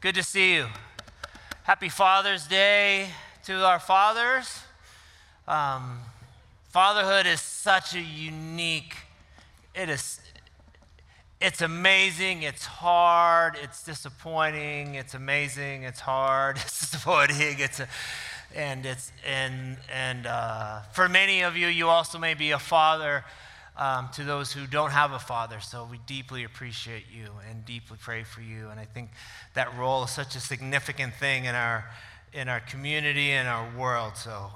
Good to see you. Happy Father's Day to our fathers. Fatherhood is such a unique, it's amazing, it's hard, it's disappointing, it's amazing, it's hard, it's disappointing, for many of you, you also may be a father to those who don't have a father. So we deeply appreciate you and deeply pray for you. And I think that role is such a significant thing in our community and our world. So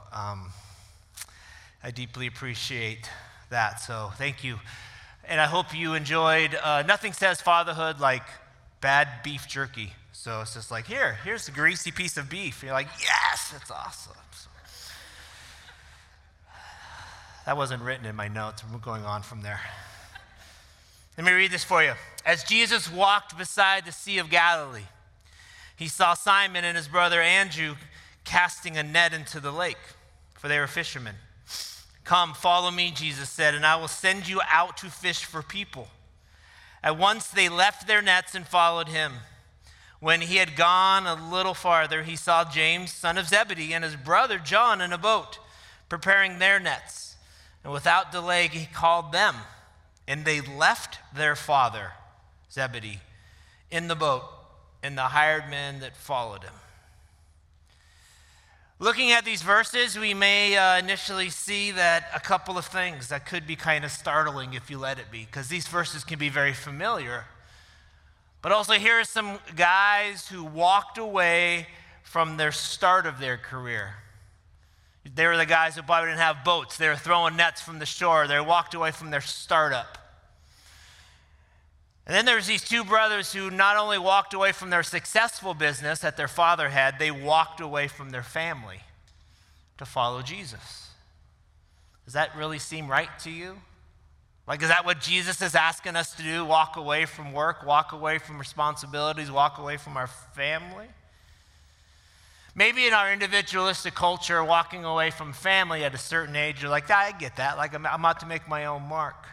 I deeply appreciate that. So thank you. And I hope you enjoyed, nothing says fatherhood like bad beef jerky. So it's just like, here's the greasy piece of beef. You're like, yes, it's awesome. So, that wasn't written in my notes. We're going on from there. Let me read this for you. As Jesus walked beside the Sea of Galilee, he saw Simon and his brother Andrew casting a net into the lake, for they were fishermen. Come, follow me, Jesus said, and I will send you out to fish for people. At once they left their nets and followed him. When he had gone a little farther, he saw James, son of Zebedee, and his brother John in a boat, preparing their nets. And without delay, he called them, and they left their father, Zebedee, in the boat, and the hired men that followed him. Looking at these verses, we may initially see that a couple of things that could be kind of startling if you let it be, because these verses can be very familiar. But also, here are some guys who walked away from their start of their career. They were the guys who probably didn't have boats. They were throwing nets from the shore. They walked away from their startup. And then there's these two brothers who not only walked away from their successful business that their father had, they walked away from their family to follow Jesus. Does that really seem right to you? Like, is that what Jesus is asking us to do? Walk away from work, walk away from responsibilities, walk away from our family? Maybe in our individualistic culture, walking away from family at a certain age, you're like, I get that. Like, I'm out to make my own mark.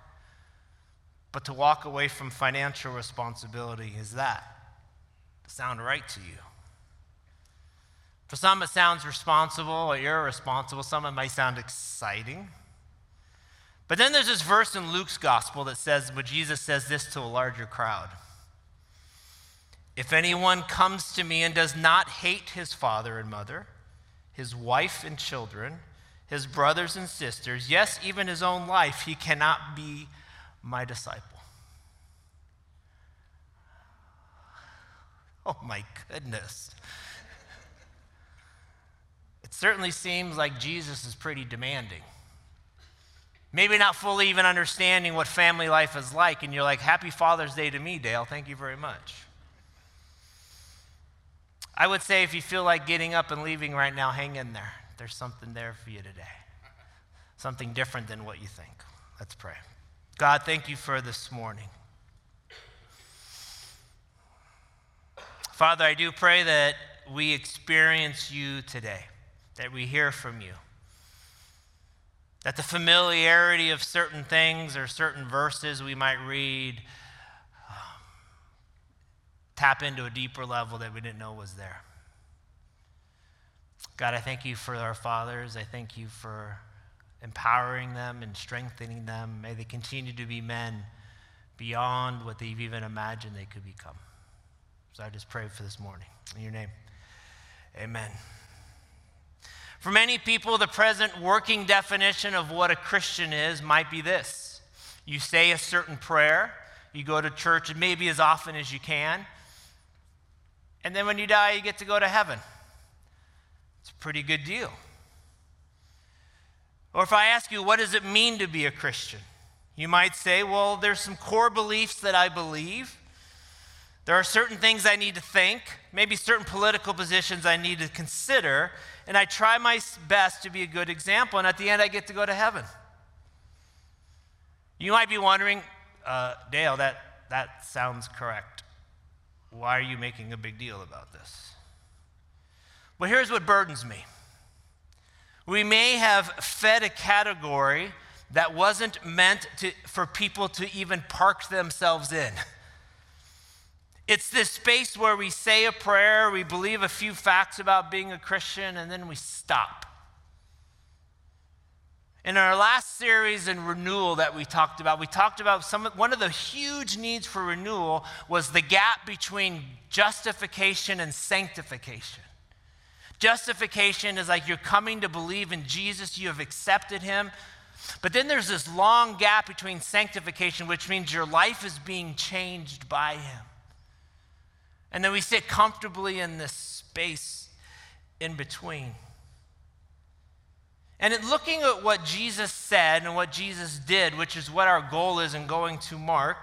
But to walk away from financial responsibility, is that sound right to you? For some, it sounds responsible or irresponsible. Some, it might sound exciting. But then there's this verse in Luke's gospel that says, but Jesus says this to a larger crowd. If anyone comes to me and does not hate his father and mother, his wife and children, his brothers and sisters, yes, even his own life, he cannot be my disciple. Oh my goodness. It certainly seems like Jesus is pretty demanding. Maybe not fully even understanding what family life is like, and you're like, happy Father's Day to me, Dale. Thank you very much. I would say if you feel like getting up and leaving right now, hang in there. There's something there for you today. Something different than what you think. Let's pray. God, thank you for this morning. Father, I do pray that we experience you today, that we hear from you, that the familiarity of certain things or certain verses we might read tap into a deeper level that we didn't know was there. God, I thank you for our fathers. I thank you for empowering them and strengthening them. May they continue to be men beyond what they've even imagined they could become. So I just pray for this morning. In your name, amen. For many people, the present working definition of what a Christian is might be this. You say a certain prayer. You go to church maybe as often as you can. And then when you die, you get to go to heaven. It's a pretty good deal. Or if I ask you, what does it mean to be a Christian? You might say, well, there's some core beliefs that I believe. There are certain things I need to think, maybe certain political positions I need to consider, and I try my best to be a good example, and at the end, I get to go to heaven. You might be wondering, Dale, that sounds correct. Why are you making a big deal about this? Well, here's what burdens me. We may have fed a category that wasn't meant for people to even park themselves in. It's this space where we say a prayer, we believe a few facts about being a Christian, and then we stop. In our last series in renewal that we talked about one of the huge needs for renewal was the gap between justification and sanctification. Justification is like you're coming to believe in Jesus, you have accepted him. But then there's this long gap between sanctification, which means your life is being changed by him. And then we sit comfortably in this space in between. And in looking at what Jesus said and what Jesus did, which is what our goal is in going to Mark,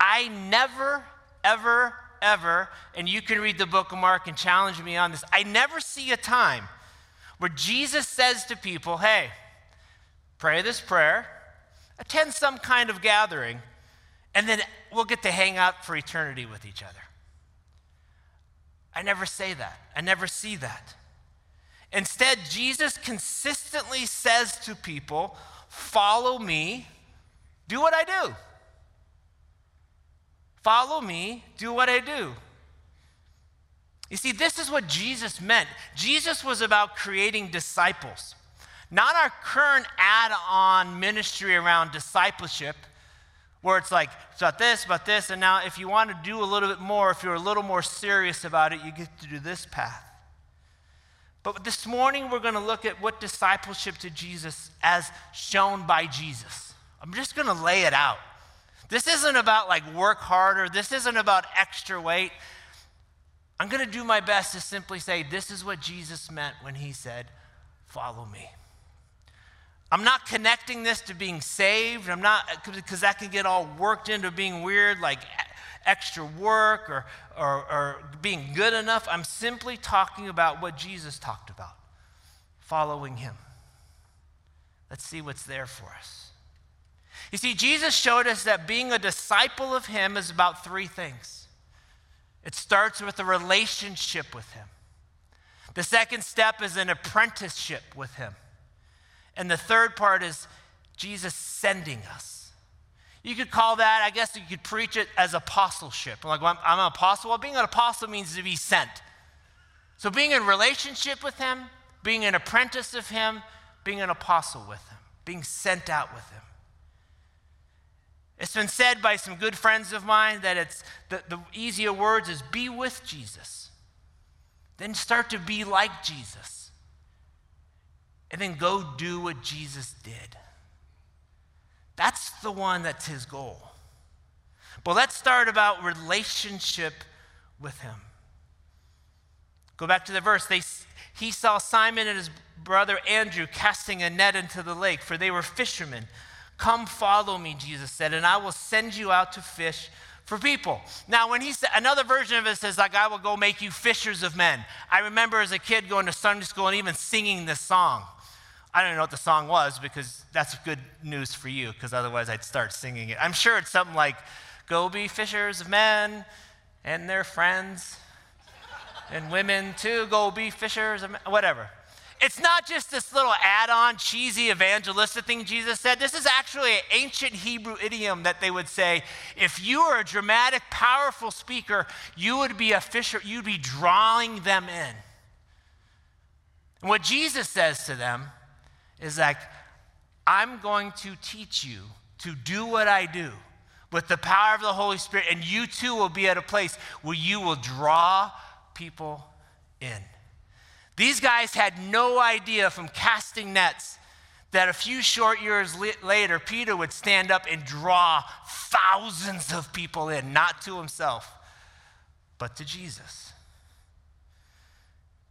I never, ever, ever, and you can read the book of Mark and challenge me on this, I never see a time where Jesus says to people, hey, pray this prayer, attend some kind of gathering, and then we'll get to hang out for eternity with each other. I never say that. I never see that. Instead, Jesus consistently says to people, follow me, do what I do. Follow me, do what I do. You see, this is what Jesus meant. Jesus was about creating disciples. Not our current add-on ministry around discipleship, where it's like, it's about this, and now if you want to do a little bit more, if you're a little more serious about it, you get to do this path. But this morning, we're going to look at what discipleship to Jesus as shown by Jesus. I'm just going to lay it out. This isn't about like work harder. This isn't about extra weight. I'm going to do my best to simply say, this is what Jesus meant when he said, follow me. I'm not connecting this to being saved. I'm not, because that can get all worked into being weird, like extra work or being good enough. I'm simply talking about what Jesus talked about, following him. Let's see what's there for us. You see, Jesus showed us that being a disciple of him is about three things. It starts with a relationship with him. The second step is an apprenticeship with him. And the third part is Jesus sending us. You could call that, I guess you could preach it as apostleship. Like, well, I'm an apostle. Well, being an apostle means to be sent. So being in relationship with him, being an apprentice of him, being an apostle with him, being sent out with him. It's been said by some good friends of mine that it's the easier words is be with Jesus. Then start to be like Jesus. And then go do what Jesus did. That's the one that's his goal. But let's start about relationship with him. Go back to the verse. He saw Simon and his brother Andrew casting a net into the lake, for they were fishermen. Come follow me, Jesus said, and I will send you out to fish for people. Now, when he said, another version of it says, like, I will go make you fishers of men. I remember as a kid going to Sunday school and even singing this song. I don't even know what the song was, because that's good news for you, because otherwise I'd start singing it. I'm sure it's something like, go be fishers of men and their friends and women too, go be fishers of men, whatever. It's not just this little add-on cheesy evangelistic thing Jesus said. This is actually an ancient Hebrew idiom that they would say, if you were a dramatic, powerful speaker, you would be a fisher, you'd be drawing them in. And what Jesus says to them is like, I'm going to teach you to do what I do with the power of the Holy Spirit, and you too will be at a place where you will draw people in. These guys had no idea from casting nets that a few short years later, Peter would stand up and draw thousands of people in, not to himself, but to Jesus.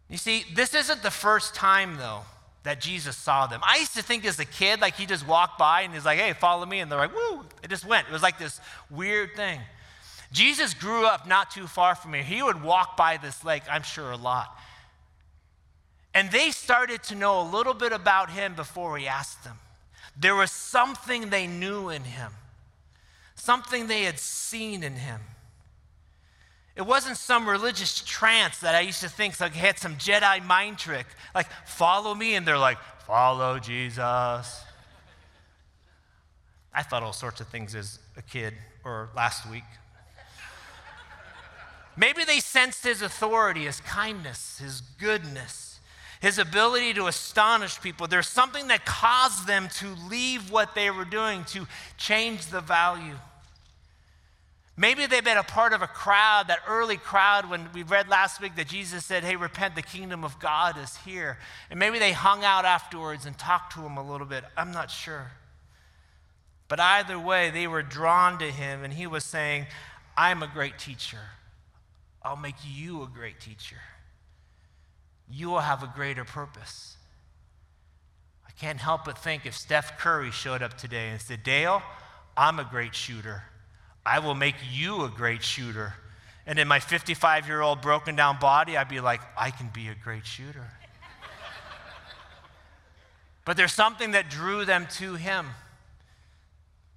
You see, this isn't the first time, though, that Jesus saw them. I used to think as a kid, like he just walked by and he's like, hey, follow me. And they're like, woo, it just went. It was like this weird thing. Jesus grew up not too far from here. He would walk by this lake, I'm sure, a lot. And they started to know a little bit about him before he asked them. There was something they knew in him, something they had seen in him. It wasn't some religious trance that I used to think like had some Jedi mind trick, like follow me, and they're like, follow Jesus. I thought all sorts of things as a kid or last week. Maybe they sensed his authority, his kindness, his goodness, his ability to astonish people. There's something that caused them to leave what they were doing, to change the value. Maybe they've been a part of a crowd, that early crowd when we read last week that Jesus said, hey, repent, the kingdom of God is here. And maybe they hung out afterwards and talked to him a little bit. I'm not sure. But either way, they were drawn to him, and he was saying, I'm a great teacher. I'll make you a great teacher. You will have a greater purpose. I can't help but think if Steph Curry showed up today and said, Dale, I'm a great shooter. I will make you a great shooter. And in my 55-year-old broken down body, I'd be like, I can be a great shooter. But there's something that drew them to him,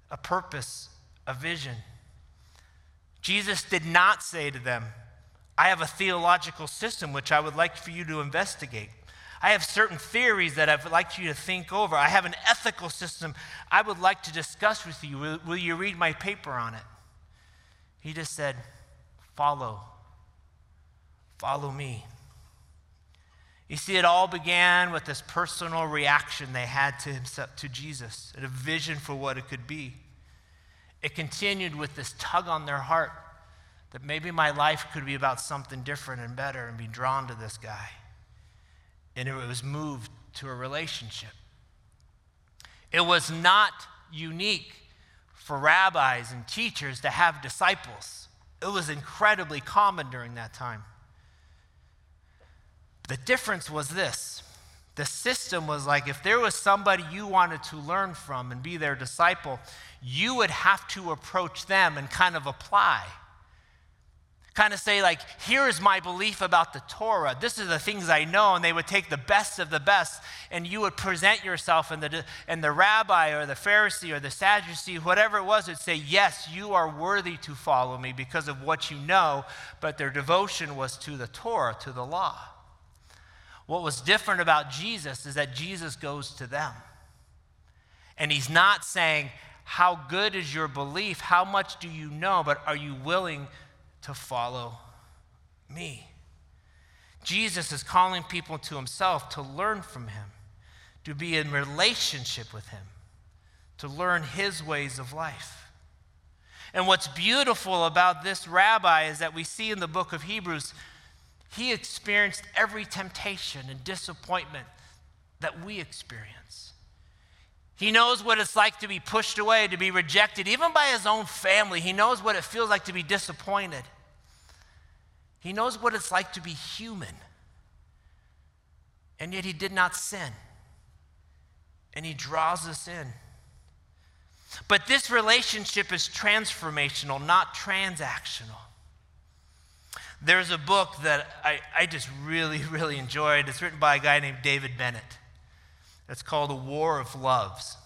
a purpose, a vision. Jesus did not say to them, I have a theological system which I would like for you to investigate. I have certain theories that I would like you to think over. I have an ethical system I would like to discuss with you. Will you read my paper on it? He just said, follow me. You see, it all began with this personal reaction they had to himself, to Jesus, and a vision for what it could be. It continued with this tug on their heart that maybe my life could be about something different and better, and be drawn to this guy. And it was moved to a relationship. It was not unique for rabbis and teachers to have disciples. It was incredibly common during that time. The difference was this. The system was like, if there was somebody you wanted to learn from and be their disciple, you would have to approach them and kind of apply. Kind of say like, here is my belief about the Torah. This is the things I know. And they would take the best of the best, and you would present yourself, and the rabbi or the Pharisee or the Sadducee, whatever it was, would say, yes, you are worthy to follow me because of what you know. But their devotion was to the Torah, to the law. What was different about Jesus is that Jesus goes to them. And he's not saying, how good is your belief? How much do you know? But are you willing to follow me? Jesus is calling people to himself to learn from him, to be in relationship with him, to learn his ways of life. And what's beautiful about this rabbi is that we see in the book of Hebrews, he experienced every temptation and disappointment that we experience. He knows what it's like to be pushed away, to be rejected, even by his own family. He knows what it feels like to be disappointed. He knows what it's like to be human. And yet he did not sin. And he draws us in. But this relationship is transformational, not transactional. There's a book that I just really, really enjoyed. It's written by a guy named David Bennett. It's called A War of Loves.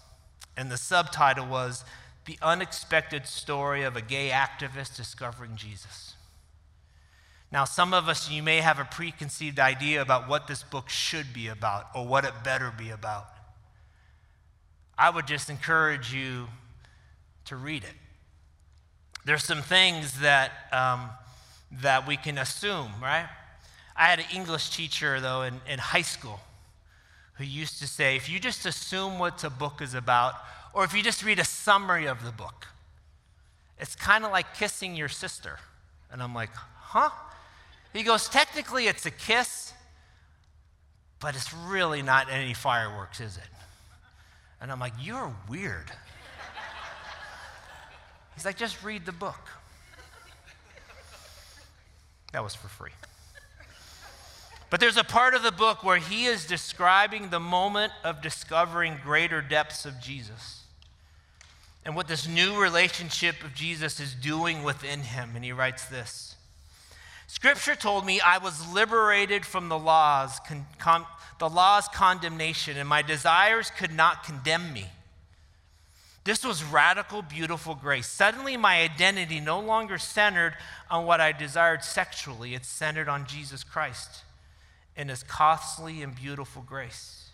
And the subtitle was, The Unexpected Story of a Gay Activist Discovering Jesus. Now, some of us, you may have a preconceived idea about what this book should be about or what it better be about. I would just encourage you to read it. There's some things that we can assume, right? I had an English teacher, though, in high school who used to say, if you just assume what a book is about, or if you just read a summary of the book, it's kind of like kissing your sister. And I'm like, huh? He goes, technically it's a kiss, but it's really not any fireworks, is it? And I'm like, you're weird. He's like, just read the book. That was for free. But there's a part of the book where he is describing the moment of discovering greater depths of Jesus and what this new relationship of Jesus is doing within him. And he writes this, Scripture told me I was liberated from the law's condemnation, and my desires could not condemn me. This was radical, beautiful grace. Suddenly, my identity no longer centered on what I desired sexually. It's centered on Jesus Christ and his costly and beautiful grace.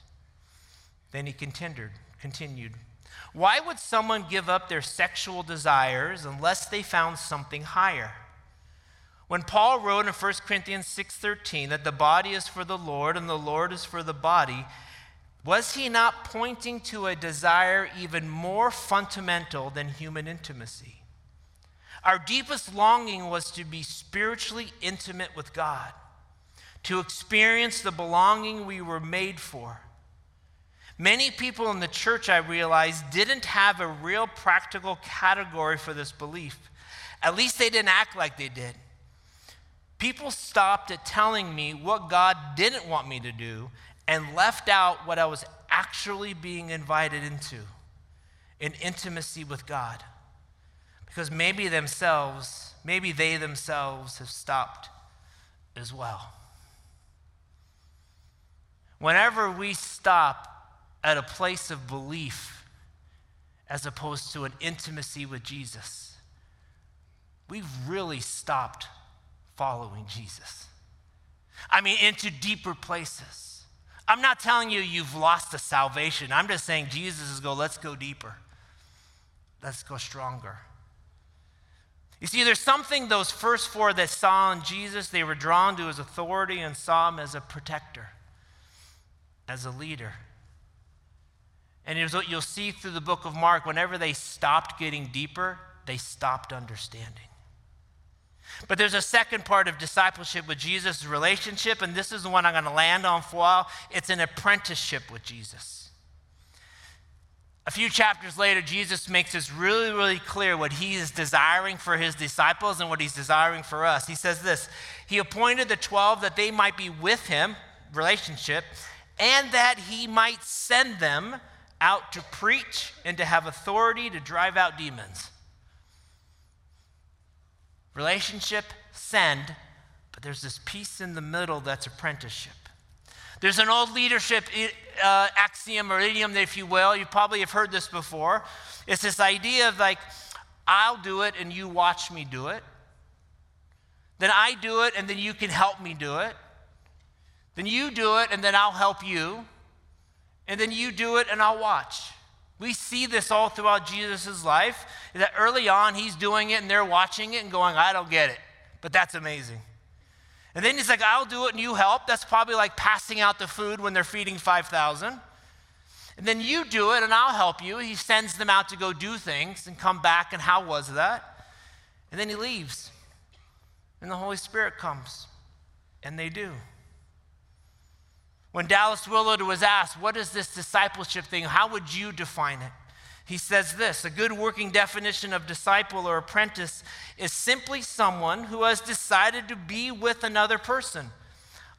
Then he continued. Why would someone give up their sexual desires unless they found something higher? When Paul wrote in 1 Corinthians 6:13 that the body is for the Lord and the Lord is for the body, was he not pointing to a desire even more fundamental than human intimacy? Our deepest longing was to be spiritually intimate with God, to experience the belonging we were made for. Many people in the church, I realized, didn't have a real practical category for this belief. At least they didn't act like they did. People stopped at telling me what God didn't want me to do and left out what I was actually being invited into, an intimacy with God. Because maybe they themselves have stopped as well. Whenever we stop at a place of belief as opposed to an intimacy with Jesus, we've really stopped following Jesus. I mean, into deeper places. I'm not telling you you've lost the salvation. I'm just saying Jesus is going, let's go deeper. Let's go stronger. You see, there's something those first four that saw in Jesus, they were drawn to his authority and saw him as a protector, as a leader. And here's what you'll see through the book of Mark. Whenever they stopped getting deeper, they stopped understanding. But there's a second part of discipleship with Jesus, relationship, and this is the one I'm going to land on for a while. It's an apprenticeship with Jesus. A few chapters later, Jesus makes this really, really clear what he is desiring for his disciples and what he's desiring for us. He says this, he appointed the 12 that they might be with him, relationship, and that he might send them out to preach and to have authority to drive out demons. Relationship, send, but there's this piece in the middle that's apprenticeship. There's an old leadership axiom or idiom, if you will. You probably have heard this before. It's this idea of like, I'll do it and you watch me do it. Then I do it and then you can help me do it. Then you do it and then I'll help you. And then you do it and I'll watch. We see this all throughout Jesus' life, that early on he's doing it and they're watching it and going, I don't get it, but that's amazing. And then he's like, I'll do it and you help. That's probably like passing out the food when they're feeding 5,000. And then you do it and I'll help you. He sends them out to go do things and come back, and how was that? And then he leaves and the Holy Spirit comes and they do. When Dallas Willard was asked, what is this discipleship thing? How would you define it? He says this, a good working definition of disciple or apprentice is simply someone who has decided to be with another person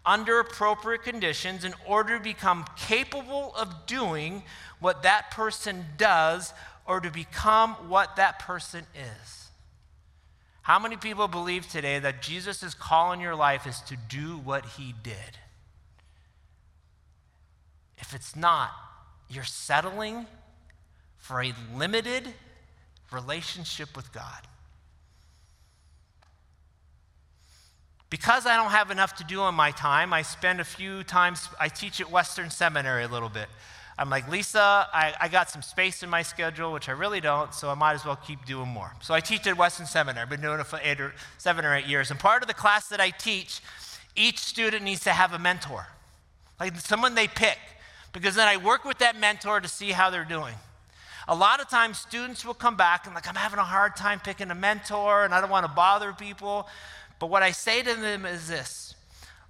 under appropriate conditions in order to become capable of doing what that person does or to become what that person is. How many people believe today that Jesus' call in your life is to do what he did? If it's not, you're settling for a limited relationship with God. Because I don't have enough to do in my time, I teach at Western Seminary a little bit. I'm like, Lisa, I got some space in my schedule, which I really don't, so I might as well keep doing more. So I teach at Western Seminary. I've been doing it for 7 or 8 years. And part of the class that I teach, each student needs to have a mentor, like someone they pick. Because then I work with that mentor to see how they're doing. A lot of times students will come back and like, I'm having a hard time picking a mentor and I don't want to bother people. But what I say to them is this,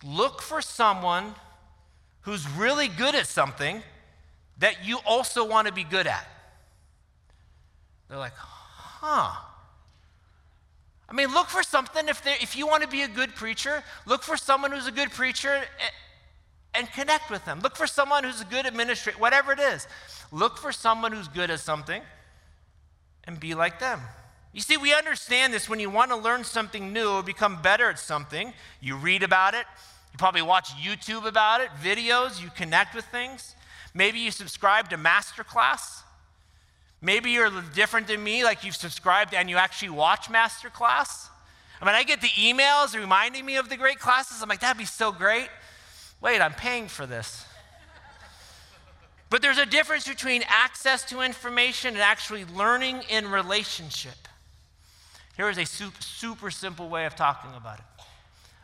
look for someone who's really good at something that you also want to be good at. They're like, huh. I mean, look for something, if you want to be a good preacher, look for someone who's a good preacher and connect with them. Look for someone who's a good administrator, whatever it is. Look for someone who's good at something and be like them. You see, we understand this when you want to learn something new or become better at something. You read about it. You probably watch YouTube about it, videos. You connect with things. Maybe you subscribe to Masterclass. Maybe you're different than me, like you've subscribed and you actually watch Masterclass. I mean, I get the emails reminding me of the great classes. I'm like, that'd be so great. Wait, I'm paying for this. But there's a difference between access to information and actually learning in relationship. Here is a super simple way of talking about it.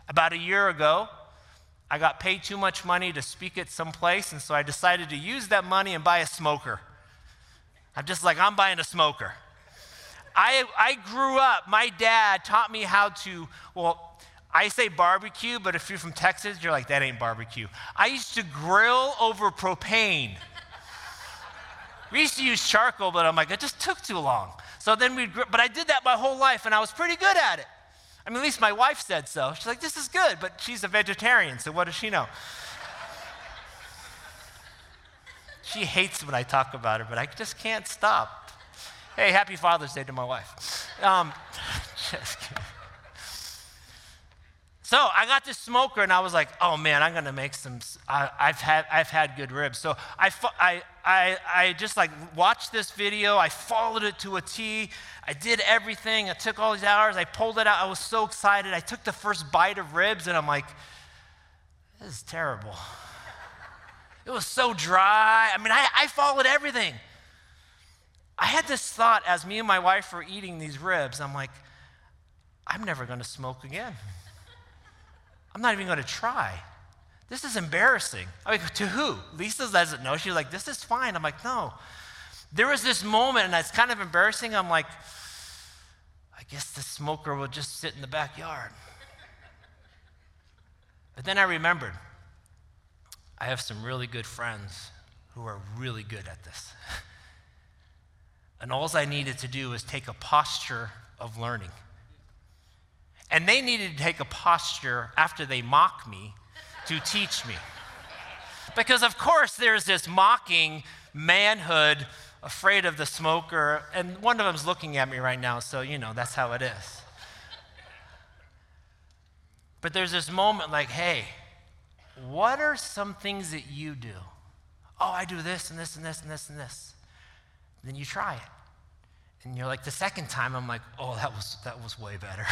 About a year ago, I got paid too much money to speak at some place, and so I decided to use that money and buy a smoker. I'm just like, I'm buying a smoker. I grew up, my dad taught me how to, well, I say barbecue, but if you're from Texas, you're like, that ain't barbecue. I used to grill over propane. We used to use charcoal, but I'm like, it just took too long. So then but I did that my whole life, and I was pretty good at it. I mean, at least my wife said so. She's like, this is good, but she's a vegetarian, so what does she know? She hates when I talk about her, but I just can't stop. Hey, happy Father's Day to my wife. Just kidding. So I got this smoker, and I was like, oh man, I'm gonna make some. I've had good ribs. So I just like watched this video. I followed it to a T. I did everything. I took all these hours. I pulled it out. I was so excited. I took the first bite of ribs, and I'm like, this is terrible. It was so dry. I mean, I followed everything. I had this thought as me and my wife were eating these ribs. I'm like, I'm never going to smoke again. I'm not even going to try. This is embarrassing. I'm like, to who? Lisa doesn't know. She's like, this is fine. I'm like, no. There was this moment, and it's kind of embarrassing. I'm like, I guess the smoker will just sit in the backyard. But then I remembered, I have some really good friends who are really good at this. And all I needed to do was take a posture of learning. And they needed to take a posture after they mock me to teach me. Because of course there's this mocking manhood afraid of the smoker, and one of them's looking at me right now, so you know, that's how it is. But there's this moment like, hey, what are some things that you do? Oh, I do this and this and this and this and this. Then you try it. And you're like, the second time, I'm like, oh, that was way better.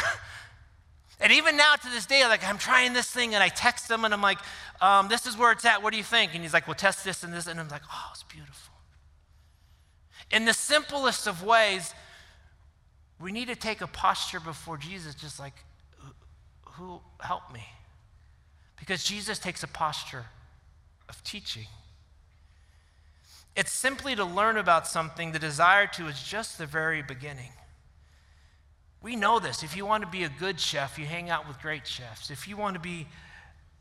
And even now to this day, like, I'm trying this thing, and I text him, and I'm like, this is where it's at, what do you think? And he's like, well, test this and this. And I'm like, oh, it's beautiful. In the simplest of ways, we need to take a posture before Jesus, just like, who help me? Because Jesus takes a posture of teaching. It's simply to learn about something. The desire to is just the very beginning. We know this. If you want to be a good chef, you hang out with great chefs. If you want to be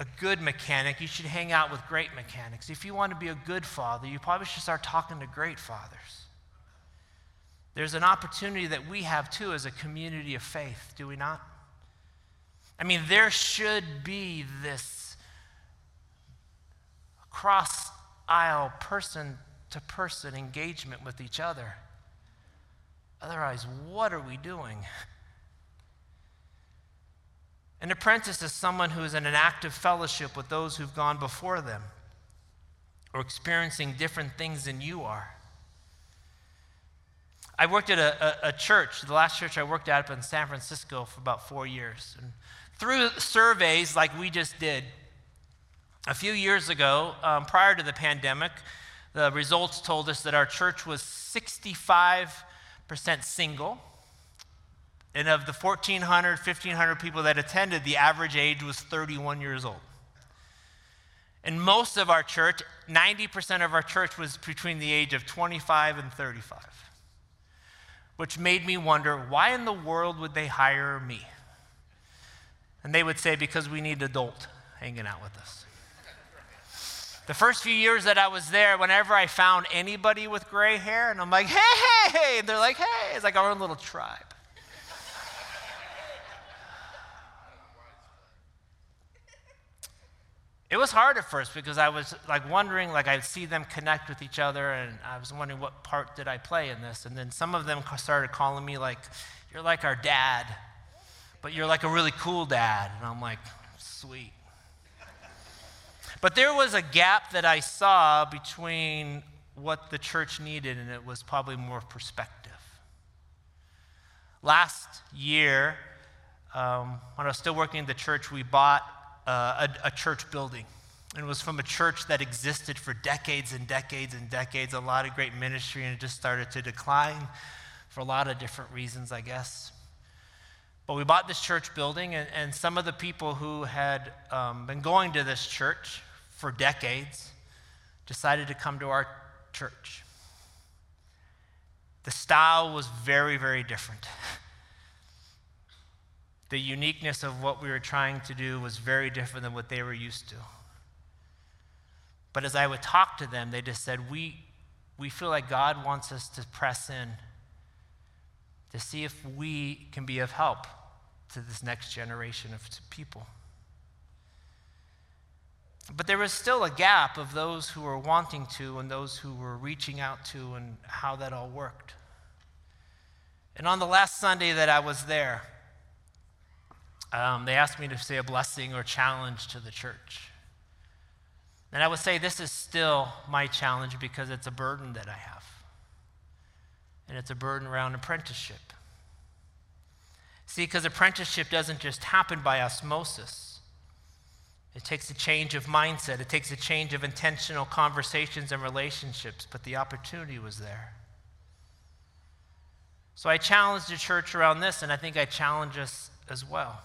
a good mechanic, you should hang out with great mechanics. If you want to be a good father, you probably should start talking to great fathers. There's an opportunity that we have too as a community of faith, do we not? I mean, there should be this cross-aisle person-to-person engagement with each other. Otherwise, what are we doing? An apprentice is someone who is in an active fellowship with those who've gone before them or experiencing different things than you are. I worked at a church, the last church I worked at up in San Francisco for about 4 years. And through surveys like we just did, a few years ago, prior to the pandemic, the results told us that our church was 65% single, and of the 1,400, 1,500 people that attended, the average age was 31 years old. And most of our church, 90% of our church was between the age of 25 and 35, which made me wonder, why in the world would they hire me? And they would say, because we need an adult hanging out with us. The first few years that I was there, whenever I found anybody with gray hair, and I'm like, hey, and they're like, hey, it's like our own little tribe. It was hard at first because I was like wondering, like I'd see them connect with each other, and I was wondering what part did I play in this, and then some of them started calling me like, you're like our dad, but you're like a really cool dad, and I'm like, sweet. But there was a gap that I saw between what the church needed, and it was probably more perspective. Last year, when I was still working at the church, we bought a church building. And it was from a church that existed for decades and decades and decades, a lot of great ministry, and it just started to decline for a lot of different reasons, I guess. But we bought this church building, and some of the people who had been going to this church for decades decided to come to our church. The style was very, very different. The uniqueness of what we were trying to do was very different than what they were used to. But as I would talk to them, they just said, we feel like God wants us to press in to see if we can be of help to this next generation of people. But there was still a gap of those who were wanting to and those who were reaching out to and how that all worked. And on the last Sunday that I was there, they asked me to say a blessing or challenge to the church. And I would say this is still my challenge because it's a burden that I have. And it's a burden around apprenticeship. See, because apprenticeship doesn't just happen by osmosis. It takes a change of mindset. It takes a change of intentional conversations and relationships, but the opportunity was there. So I challenged the church around this, and I think I challenge us as well.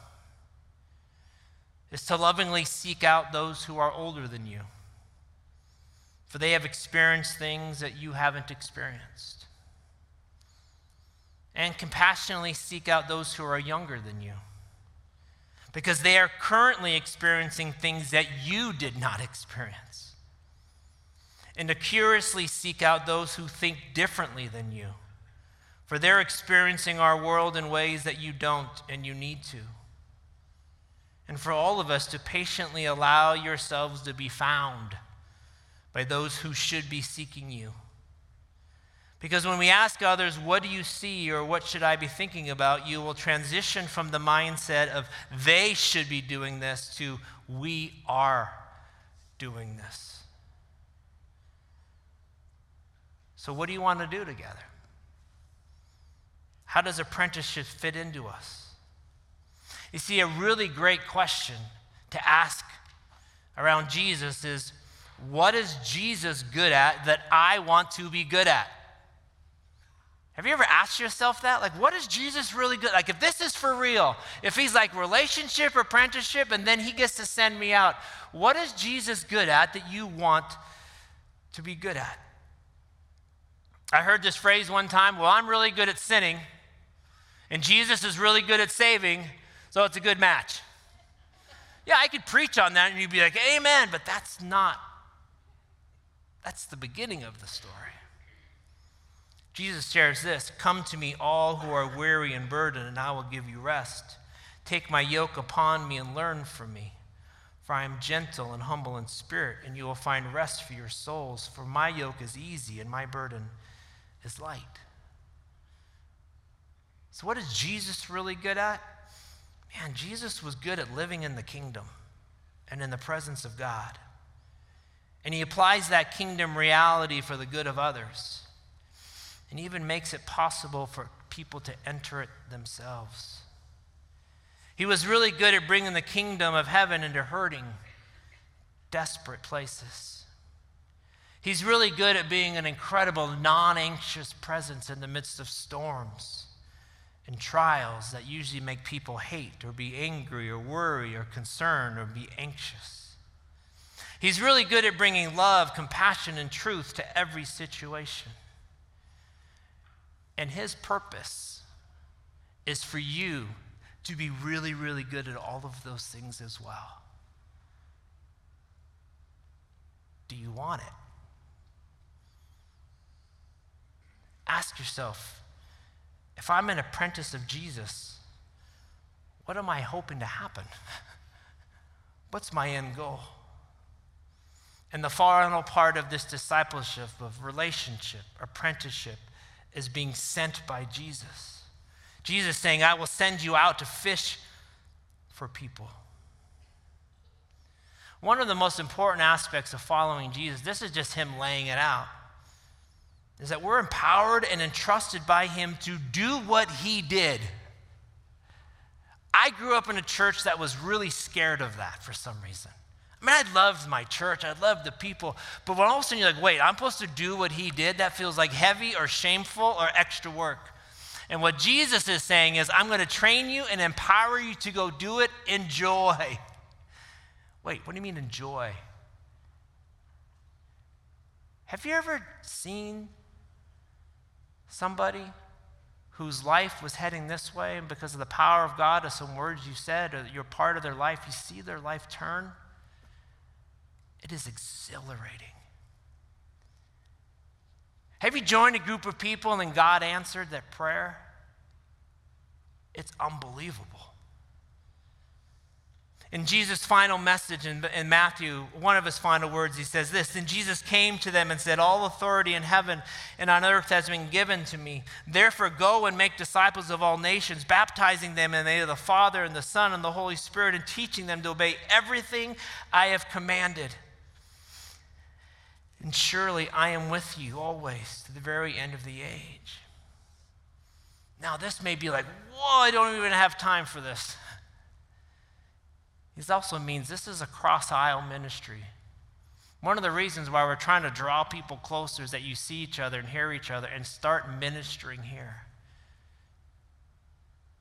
Is to lovingly seek out those who are older than you, for they have experienced things that you haven't experienced. And compassionately seek out those who are younger than you, because they are currently experiencing things that you did not experience. And to curiously seek out those who think differently than you, for they're experiencing our world in ways that you don't and you need to. And for all of us to patiently allow yourselves to be found by those who should be seeking you. Because when we ask others, what do you see or what should I be thinking about, you will transition from the mindset of they should be doing this to we are doing this. So what do you want to do together? How does apprenticeship fit into us? You see, a really great question to ask around Jesus is, what is Jesus good at that I want to be good at? Have you ever asked yourself that? Like, what is Jesus really good at? Like, if this is for real, if he's like relationship, apprenticeship, and then he gets to send me out, what is Jesus good at that you want to be good at? I heard this phrase one time, well, I'm really good at sinning, and Jesus is really good at saving, so it's a good match. Yeah, I could preach on that and you'd be like, amen, but that's the beginning of the story. Jesus shares this, come to me all who are weary and burdened and I will give you rest. Take my yoke upon me and learn from me, for I am gentle and humble in spirit and you will find rest for your souls, for my yoke is easy and my burden is light. So what is Jesus really good at? Man, Jesus was good at living in the kingdom and in the presence of God. And he applies that kingdom reality for the good of others and even makes it possible for people to enter it themselves. He was really good at bringing the kingdom of heaven into hurting, desperate places. He's really good at being an incredible, non-anxious presence in the midst of storms and trials that usually make people hate or be angry or worry or concerned or be anxious. He's really good at bringing love, compassion, and truth to every situation. And his purpose is for you to be really, really good at all of those things as well. Do you want it? Ask yourself, if I'm an apprentice of Jesus, what am I hoping to happen? What's my end goal? And the final part of this discipleship of relationship, apprenticeship, is being sent by Jesus. Jesus saying, I will send you out to fish for people. One of the most important aspects of following Jesus, this is just him laying it out, is that we're empowered and entrusted by him to do what he did. I grew up in a church that was really scared of that for some reason. I mean, I loved my church, I loved the people, but when all of a sudden you're like, wait, I'm supposed to do what he did? That feels like heavy or shameful or extra work. And what Jesus is saying is, I'm going to train you and empower you to go do it. Enjoy. Wait, what do you mean enjoy? Have you ever seen somebody whose life was heading this way, and because of the power of God or some words you said or you're part of their life, you see their life turn? It is exhilarating. Have you joined a group of people and then God answered that prayer? It's unbelievable. In Jesus' final message in Matthew, one of his final words, he says this, "And Jesus came to them and said, all authority in heaven and on earth has been given to me. Therefore go and make disciples of all nations, baptizing them in the name of the Father and the Son and the Holy Spirit, and teaching them to obey everything I have commanded. And surely I am with you always to the very end of the age." Now this may be like, whoa, I don't even have time for this. This also means this is a cross-aisle ministry. One of the reasons why we're trying to draw people closer is that you see each other and hear each other and start ministering here.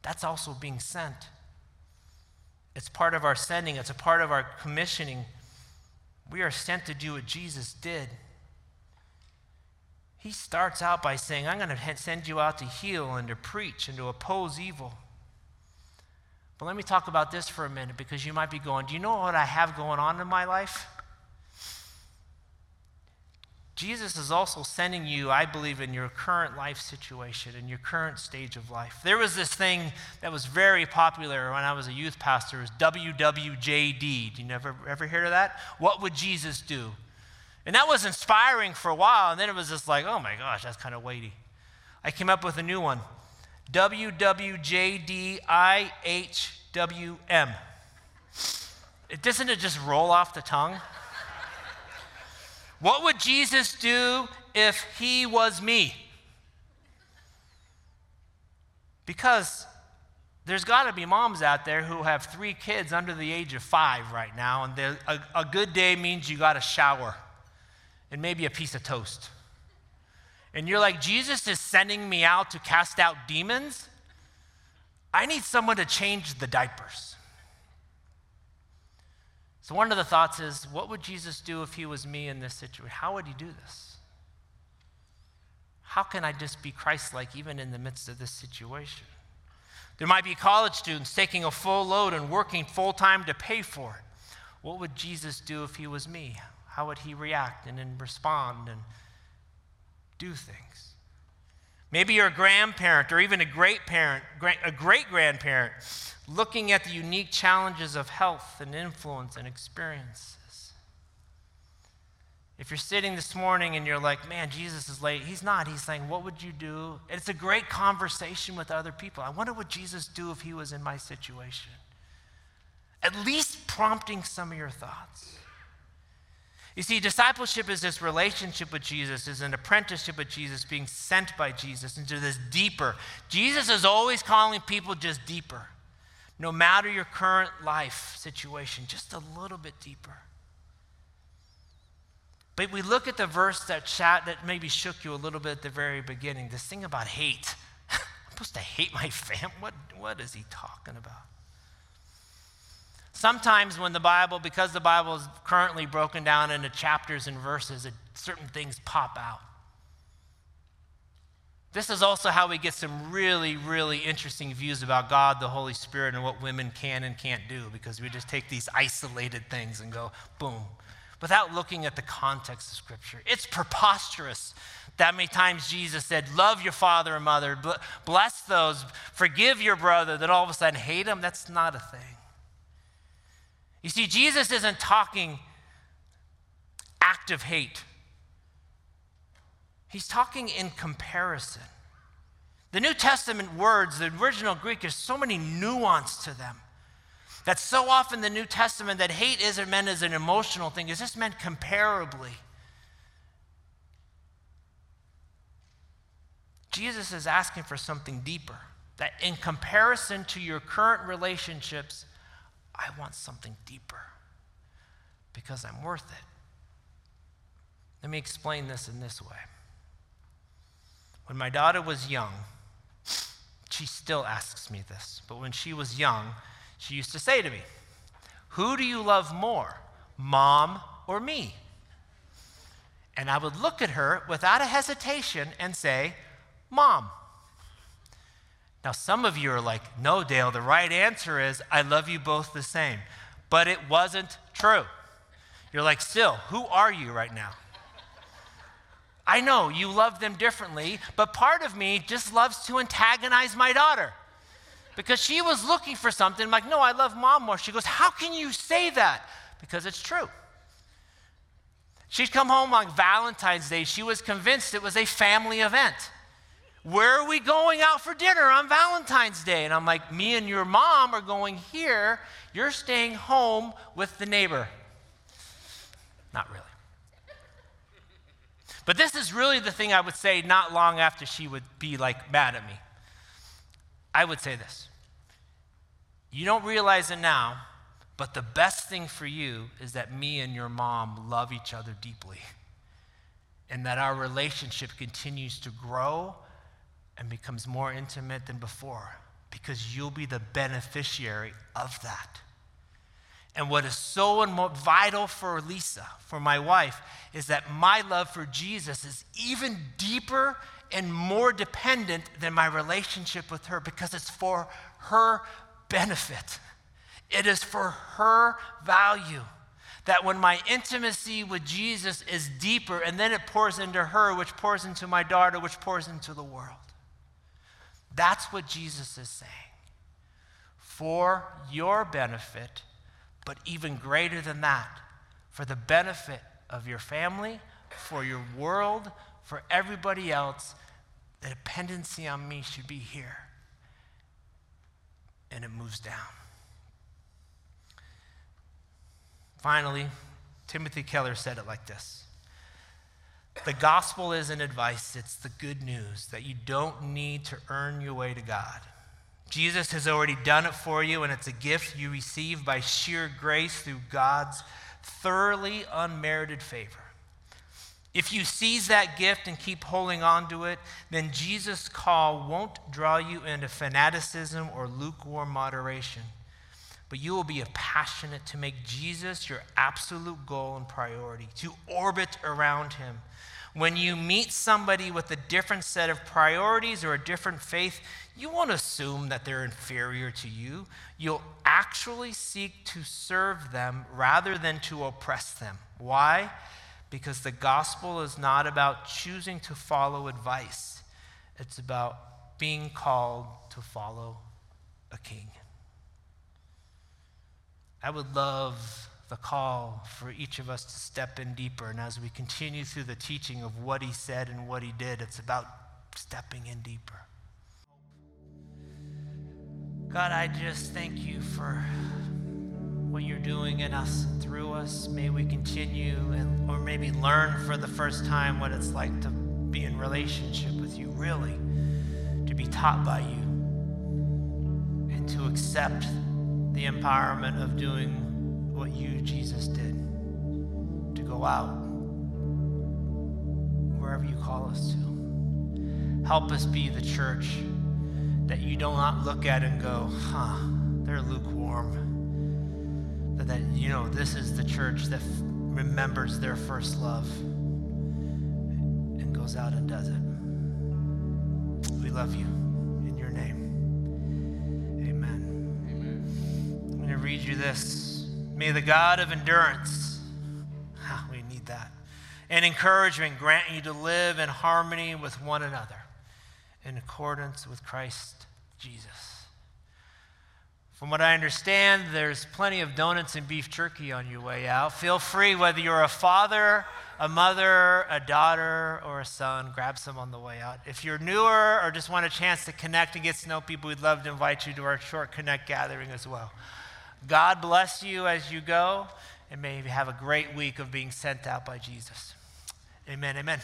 That's also being sent. It's part of our sending. It's a part of our commissioning. We are sent to do what Jesus did. He starts out by saying, I'm going to send you out to heal and to preach and to oppose evil. But let me talk about this for a minute, because you might be going, do you know what I have going on in my life? Jesus is also sending you, I believe, in your current life situation, in your current stage of life. There was this thing that was very popular when I was a youth pastor. It was WWJD. Do you ever hear of that? What would Jesus do? And that was inspiring for a while, and then it was just like, oh my gosh, that's kind of weighty. I came up with a new one. WWJDIHWM. Doesn't it just roll off the tongue? What would Jesus do if he was me? Because there's got to be moms out there who have 3 kids under the age of 5 right now, and a good day means you got a shower and maybe a piece of toast. And you're like, Jesus is sending me out to cast out demons? I need someone to change the diapers. So one of the thoughts is, what would Jesus do if he was me in this situation? How would he do this? How can I just be Christ-like even in the midst of this situation? There might be college students taking a full load and working full-time to pay for it. What would Jesus do if he was me? How would he react and then respond and do things? Maybe you're a grandparent or even a great-grandparent, looking at the unique challenges of health and influence and experiences. If you're sitting this morning and you're like, man, Jesus is late. He's not. He's saying, what would you do? And it's a great conversation with other people. I wonder what Jesus would do if he was in my situation. At least prompting some of your thoughts. You see, discipleship is this relationship with Jesus, is an apprenticeship with Jesus, being sent by Jesus into this deeper. Jesus is always calling people just deeper. No matter your current life situation, just a little bit deeper. But we look at the verse that maybe shook you a little bit at the very beginning, this thing about hate. I'm supposed to hate my family? What is he talking about? Sometimes when the Bible, because the Bible is currently broken down into chapters and verses, certain things pop out. This is also how we get some really, really interesting views about God, the Holy Spirit, and what women can and can't do, because we just take these isolated things and go, boom, without looking at the context of Scripture. It's preposterous that many times Jesus said, love your father and mother, bless those, forgive your brother, that all of a sudden hate him. That's not a thing. You see, Jesus isn't talking active hate. He's talking in comparison. The New Testament words, the original Greek, there's so many nuance to them that so often the New Testament that hate isn't meant as an emotional thing. It's just meant comparably. Jesus is asking for something deeper, that in comparison to your current relationships, I want something deeper because I'm worth it. Let me explain this in this way. When my daughter was young, She still asks me this, but when she was young, she used to say to me, "Who do you love more, Mom or me?" And I would look at her without a hesitation and say, "Mom." Now, some of you are like, "No, Dale, the right answer is I love you both the same." But it wasn't true. You're like, "Still, who are you right now?" I know you love them differently, but part of me just loves to antagonize my daughter because she was looking for something. I'm like, "No, I love Mom more." She goes, "How can you say that?" Because it's true. She'd come home on Valentine's Day. She was convinced it was a family event. "Where are we going out for dinner on Valentine's Day?" And I'm like, "Me and your mom are going here. You're staying home with the neighbor." Not really. But this is really the thing I would say not long after she would be like mad at me. I would say this: "You don't realize it now, but the best thing for you is that me and your mom love each other deeply and that our relationship continues to grow and becomes more intimate than before, because you'll be the beneficiary of that." And what is so vital for Lisa, for my wife, is that my love for Jesus is even deeper and more dependent than my relationship with her, because it's for her benefit. It is for her value. That when my intimacy with Jesus is deeper, and then it pours into her, which pours into my daughter, which pours into the world. That's what Jesus is saying. For your benefit, but even greater than that, for the benefit of your family, for your world, for everybody else, the dependency on me should be here. And it moves down. Finally, Timothy Keller said it like this: "The gospel isn't advice, it's the good news that you don't need to earn your way to God. Jesus has already done it for you, and it's a gift you receive by sheer grace through God's thoroughly unmerited favor. If you seize that gift and keep holding on to it, then Jesus' call won't draw you into fanaticism or lukewarm moderation, but you will be passionate to make Jesus your absolute goal and priority, to orbit around him. When you meet somebody with a different set of priorities or a different faith, you won't assume that they're inferior to you. You'll actually seek to serve them rather than to oppress them. Why? Because the gospel is not about choosing to follow advice. It's about being called to follow a king." I would love the call for each of us to step in deeper. And as we continue through the teaching of what he said and what he did, it's about stepping in deeper. God, I just thank you for what you're doing in us and through us. May we continue or maybe learn for the first time what it's like to be in relationship with you, really, to be taught by you and to accept the empowerment of doing what you, Jesus, did, to go out wherever you call us to. Help us be the church that you do not look at and go, "They're lukewarm," but that, this is the church that remembers their first love and goes out and does it. We love you. In your name, amen. Amen. I'm going to read you this. May the God of endurance, we need that, and encouragement grant you to live in harmony with one another in accordance with Christ Jesus. From what I understand, there's plenty of donuts and beef jerky on your way out. Feel free, whether you're a father, a mother, a daughter, or a son, grab some on the way out. If you're newer or just want a chance to connect and get to know people, we'd love to invite you to our short Connect gathering as well. God bless you as you go, and may you have a great week of being sent out by Jesus. Amen, amen.